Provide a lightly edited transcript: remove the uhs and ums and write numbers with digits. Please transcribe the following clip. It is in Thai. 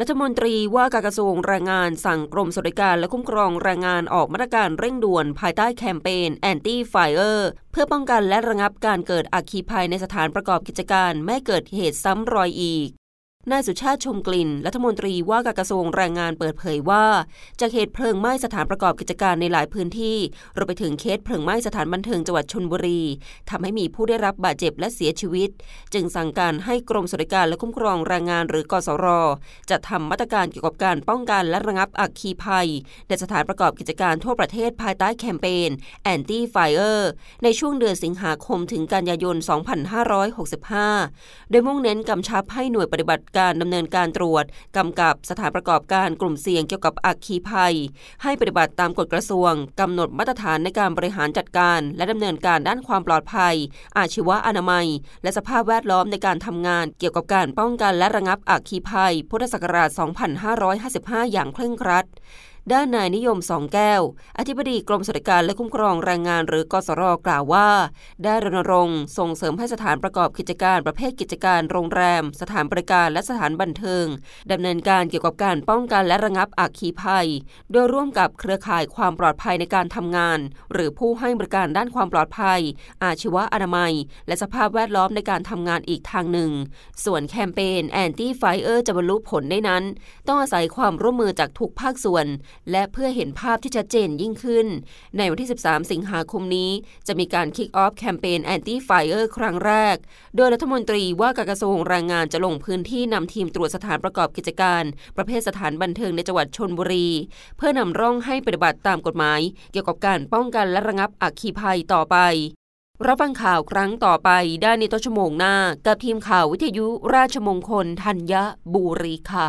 รัฐมนตรีว่าการกระทรวงแรงงานสั่งกรมสวัสดิการและคุ้มครองแรงงานออกมาตรการเร่งด่วนภายใต้แคมเปญ Anti-Fire เพื่อป้องกันและระงับการเกิดอัคคีภัยในสถานประกอบกิจการไม่เกิดเหตุซ้ำรอยอีกนายสุชาติชมกลิ่นรัฐมนตรีว่าการกระทรวงแรงงานเปิดเผยว่าจากเหตุเพลิงไหม้สถานประกอบกิจการในหลายพื้นที่รวมไปถึงเคสเพลิงไหม้สถานบันเทิงจังหวัดชลบุรีทำให้มีผู้ได้รับบาดเจ็บและเสียชีวิตจึงสั่งการให้กรมสวัสดิการและคุ้มครองแรงงานหรือกสร.จัดทำมาตรการเกี่ยวกับการป้องกันและระงับอัคคีภัยในสถานประกอบกิจการทั่วประเทศภายใต้แคมเปญ Anti-Fire ในช่วงเดือนสิงหาคมถึงกันยายน 2565 โดยมุ่งเน้นกำชับให้หน่วยปฏิบัติการดำเนินการตรวจกำกับสถานประกอบการกลุ่มเสี่ยงเกี่ยวกับอัคคีภัยให้ปฏิบัติตามกฎกระทรวงกำหนดมาตรฐานในการบริหารจัดการและดำเนินการด้านความปลอดภัยอาชีวะอนามัยและสภาพแวดล้อมในการทำงานเกี่ยวกับการป้องกันและระงับอัคคีภัยพุทธศักราช 2555 อย่างเคร่งครัดด้านนายนิยมสองแก้วอธิบดีกรมสวัสดิการและคุ้มครองแรงงานหรือกสร.กล่าวว่าได้รณรงค์ส่งเสริมให้สถานประกอบกิจการประเภทกิจการโรงแรมสถานบริการและสถานบันเทิงดำเนินการเกี่ยวกับการป้องกันและระงับอัคคีภัยโดยร่วมกับเครือข่ายความปลอดภัยในการทำงานหรือผู้ให้บริการด้านความปลอดภัยอาชีวะอนามัยและสภาพแวดล้อมในการทำงานอีกทางหนึ่งส่วนแคมเปญ Anti-Fire จะบรรลุผลได้นั้นต้องอาศัยความร่วมมือจากทุกภาคส่วนและเพื่อเห็นภาพที่ชัดเจนยิ่งขึ้นในวันที่ 13 สิงหาคมนี้จะมีการคิกออฟแคมเปญ Anti-Fire ครั้งแรกโดยรัฐมนตรีว่าการกระทรวงแรงงานจะลงพื้นที่นำทีมตรวจสถานประกอบกิจการประเภทสถานบันเทิงในจังหวัดชลบุรีเพื่อนำร่องให้ปฏิบัติตามกฎหมายเกี่ยวกับการป้องกันและระงับอัคคีภัยต่อไปรับฟังข่าวครั้งต่อไปได้ในต้นชั่วโมงหน้ากับทีมข่าววิทยุราชมงคลธัญบุรีค่ะ